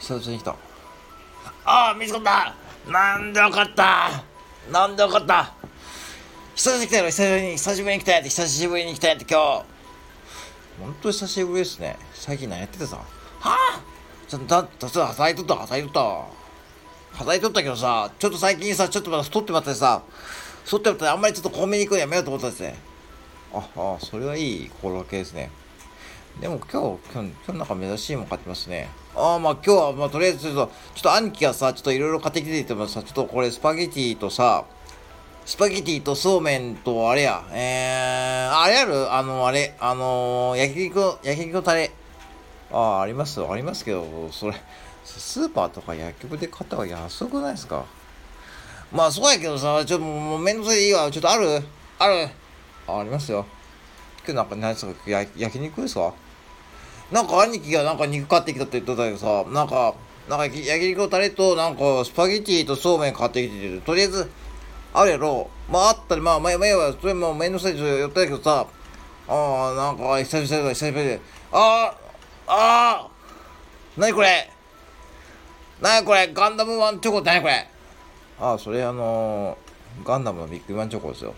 久々に来た。ああ、見つかった。なんで分かった。久々に来たよ。久しぶりに来たよって。今日ほんと久しぶりですね。最近何やっててさ。はあ、ちょっと働いとったけどさ、ちょっと最近さ、ちょっとまだ太ってまったりあんまりちょっとコンビニ行くのやめようと思ったですね。あ、それはいい心がけですね。でも今日なんか珍しいもん買ってますね。まあ今日は、まあ、とりあえずちょっと兄貴がさ、ちょっといろいろ買ってきていてもさ、ちょっとこれスパゲティとそうめんとあれや、あれある焼肉のタレ。ありますけど、それスーパーとか薬局で買った方が安くないですか？まあそうやけどさ、ちょっともうめんどくさいでいいわ。ちょっとある。ありますよ。今日なんか何ですか？焼肉ですか？なんか兄貴がなんか肉買ってきたって言ってたけどさ、なんか焼肉のタレとなんかスパゲティとそうめん買ってきてて、とりあえずあるやろ。まああったり、まあ前はそれもめんどくさいで寄ったけどさ、なんか久々で、何これガンダムワンチョコって何これ？それガンダムのビッグワンチョコですよ。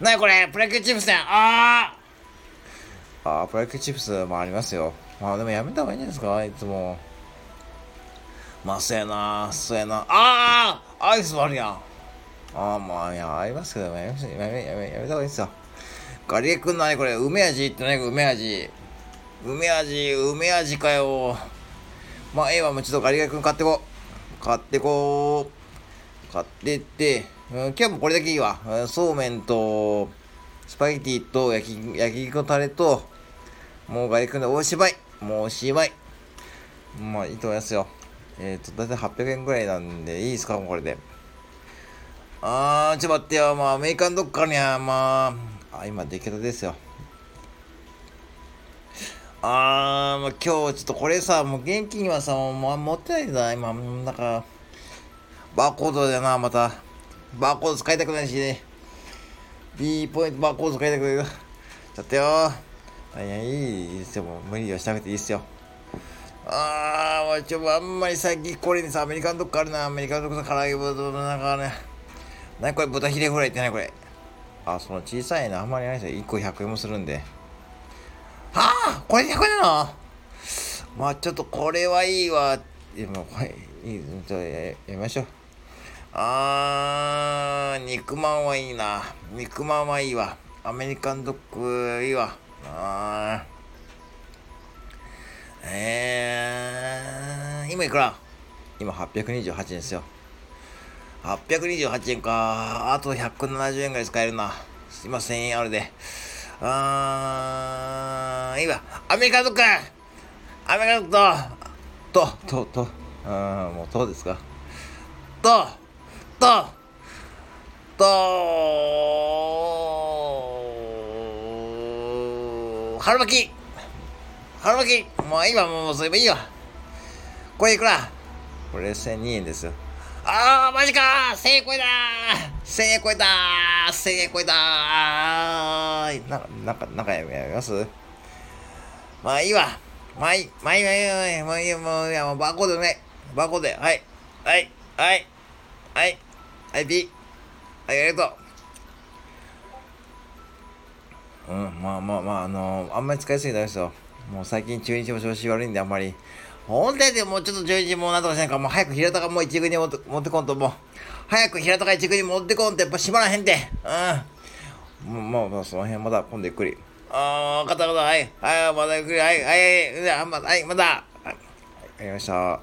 何これプロ野球チップスね。プロ野球チップスもありますよ。まあでもやめた方がいいんじゃないですか、いつも。まあそうやな。アイスもあるやん。まあいやありますけど、やめた方がいいですよ。ガリエ君何これ梅味かよ。まあええわ、もうちょっとガリエ君買ってって、今日もこれだけいいわ。そうめんとスパゲティと焼き肉のタレと、もうガリエ君でおしまい。まあいいと思いますよ。だいたい800円ぐらいなんでいいですか、もうこれで。ちょっと待ってよ。まあアメリカンドッグかにゃ。まあ今出来たですよ。まあ、今日ちょっとこれさ、もう現金はさ、もう持ってないんだ今。なんかバーコードだよな。またバーコード使いたくないしね。 B ポイントバーコード使いたくない。ちょっとよ。いいですよ、もう無理はしなくていいですよ。あんまり最近これにさ、アメリカンドッグあるな。アメリカンドッグの唐揚げブドウの中ね、何これ豚ヒレフライって何これ？その小さいのあんまりないですよ。1個100円もするんで。これ100円なの？まあちょっとこれはいいわ。でもこれいい、じゃあやめましょう。肉まんはいいな。肉まんはいいわ。アメリカンドッグいいわ。今いくら？今828円ですよ。828円か。あと170円ぐらい使えるな。今1000円あるで。いいわ。アメリカンドッグと、もうどうですか？春巻きもう今もうそれもいいわ。これいくら？これ1002円ですよ。マジかー！ 1000 円超えたー！ 1000 円超えたー！ 1000 円超えたー！なんかやめます？まあいいわ。まあいいわ。バーコードね。バーコードで。はい。B。はい、ありがとう。まあ、あんまり使いすぎないですよ。もう最近中日も調子悪いんで、あんまり。ほんとでもうちょっと中日もなんとかしないか。もう早く平田がもう一軍に持ってこんと、もう。早く平田が一軍に持ってこんと、やっぱ閉まらへんて。もうその辺まだ今度ゆっくり。またゆっくり。また。はい、やりました。